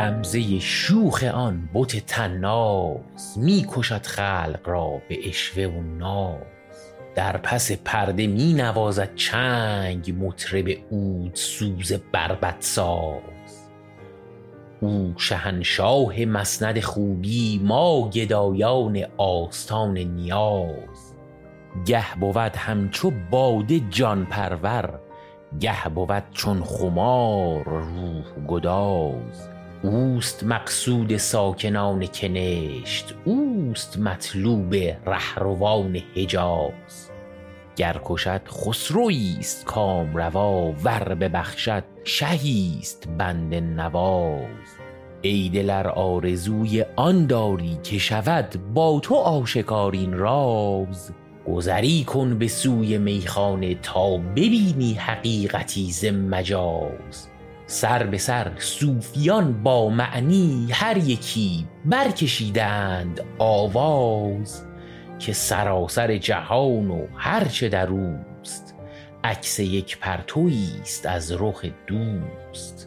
غمزه شوخ آن بت طناز، می کشد خلق را به عشوه و ناز. در پس پرده می نوازد چنگ مطرب عود سوز بربط ساز. او شهنشاه مسند خوبی، ما گدایان آستان نیاز. گه بود همچو باده جان پرور، گه بود چون خمار روح گداز. اوست مقصود ساکنان کنشت، اوست مطلوب رهروان حجاز. گر کشد خسروی است کامروا، ور ببخشد شهی است بنده نواز. ای دل ار آرزوی آن داری که شود با تو آشکار این راز. گذری کن به سوی میخانه تا ببینی حقیقتی ز مجاز. سر به سر صوفیان با معنی، هر یکی برکشیدند آواز. که سراسر جهان و هرچه در اوست، عکس یک پرتویی است از رخ دوست.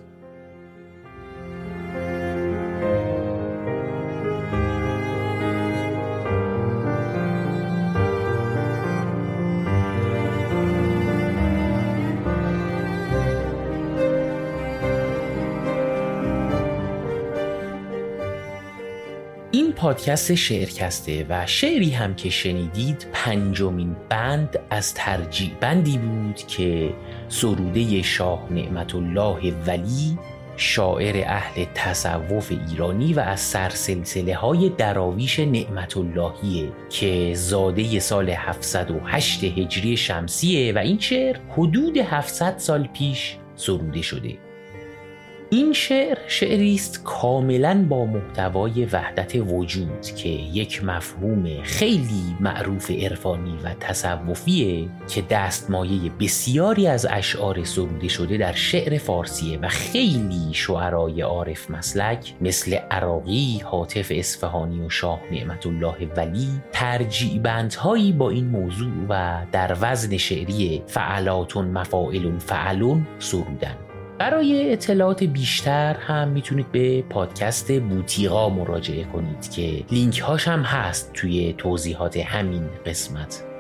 این پادکست شعرکسته و شعری هم که شنیدید پنجمین بند از ترجیع بندی بود که سروده شاه نعمت الله ولی، شاعر اهل تصوف ایرانی و از سرسلسله های دراویش نعمت اللهیه که زاده سال 708 هجری شمسیه و این شعر حدود 700 سال پیش سروده شده. این شعر شعریست کاملا با محتوای وحدت وجود که یک مفهوم خیلی معروف عرفانی و تصوفیه که دستمایه بسیاری از اشعار سروده شده در شعر فارسیه و خیلی شعرای عارف مسلک مثل عراقی، حاتف اصفهانی و شاه نعمت الله ولی ترجیعبندهایی با این موضوع و در وزن شعری فعلاتون مفاعلون فعلون سرودن. برای اطلاعات بیشتر هم میتونید به پادکست بوتیقا مراجعه کنید که لینک هاش هم هست توی توضیحات همین قسمت.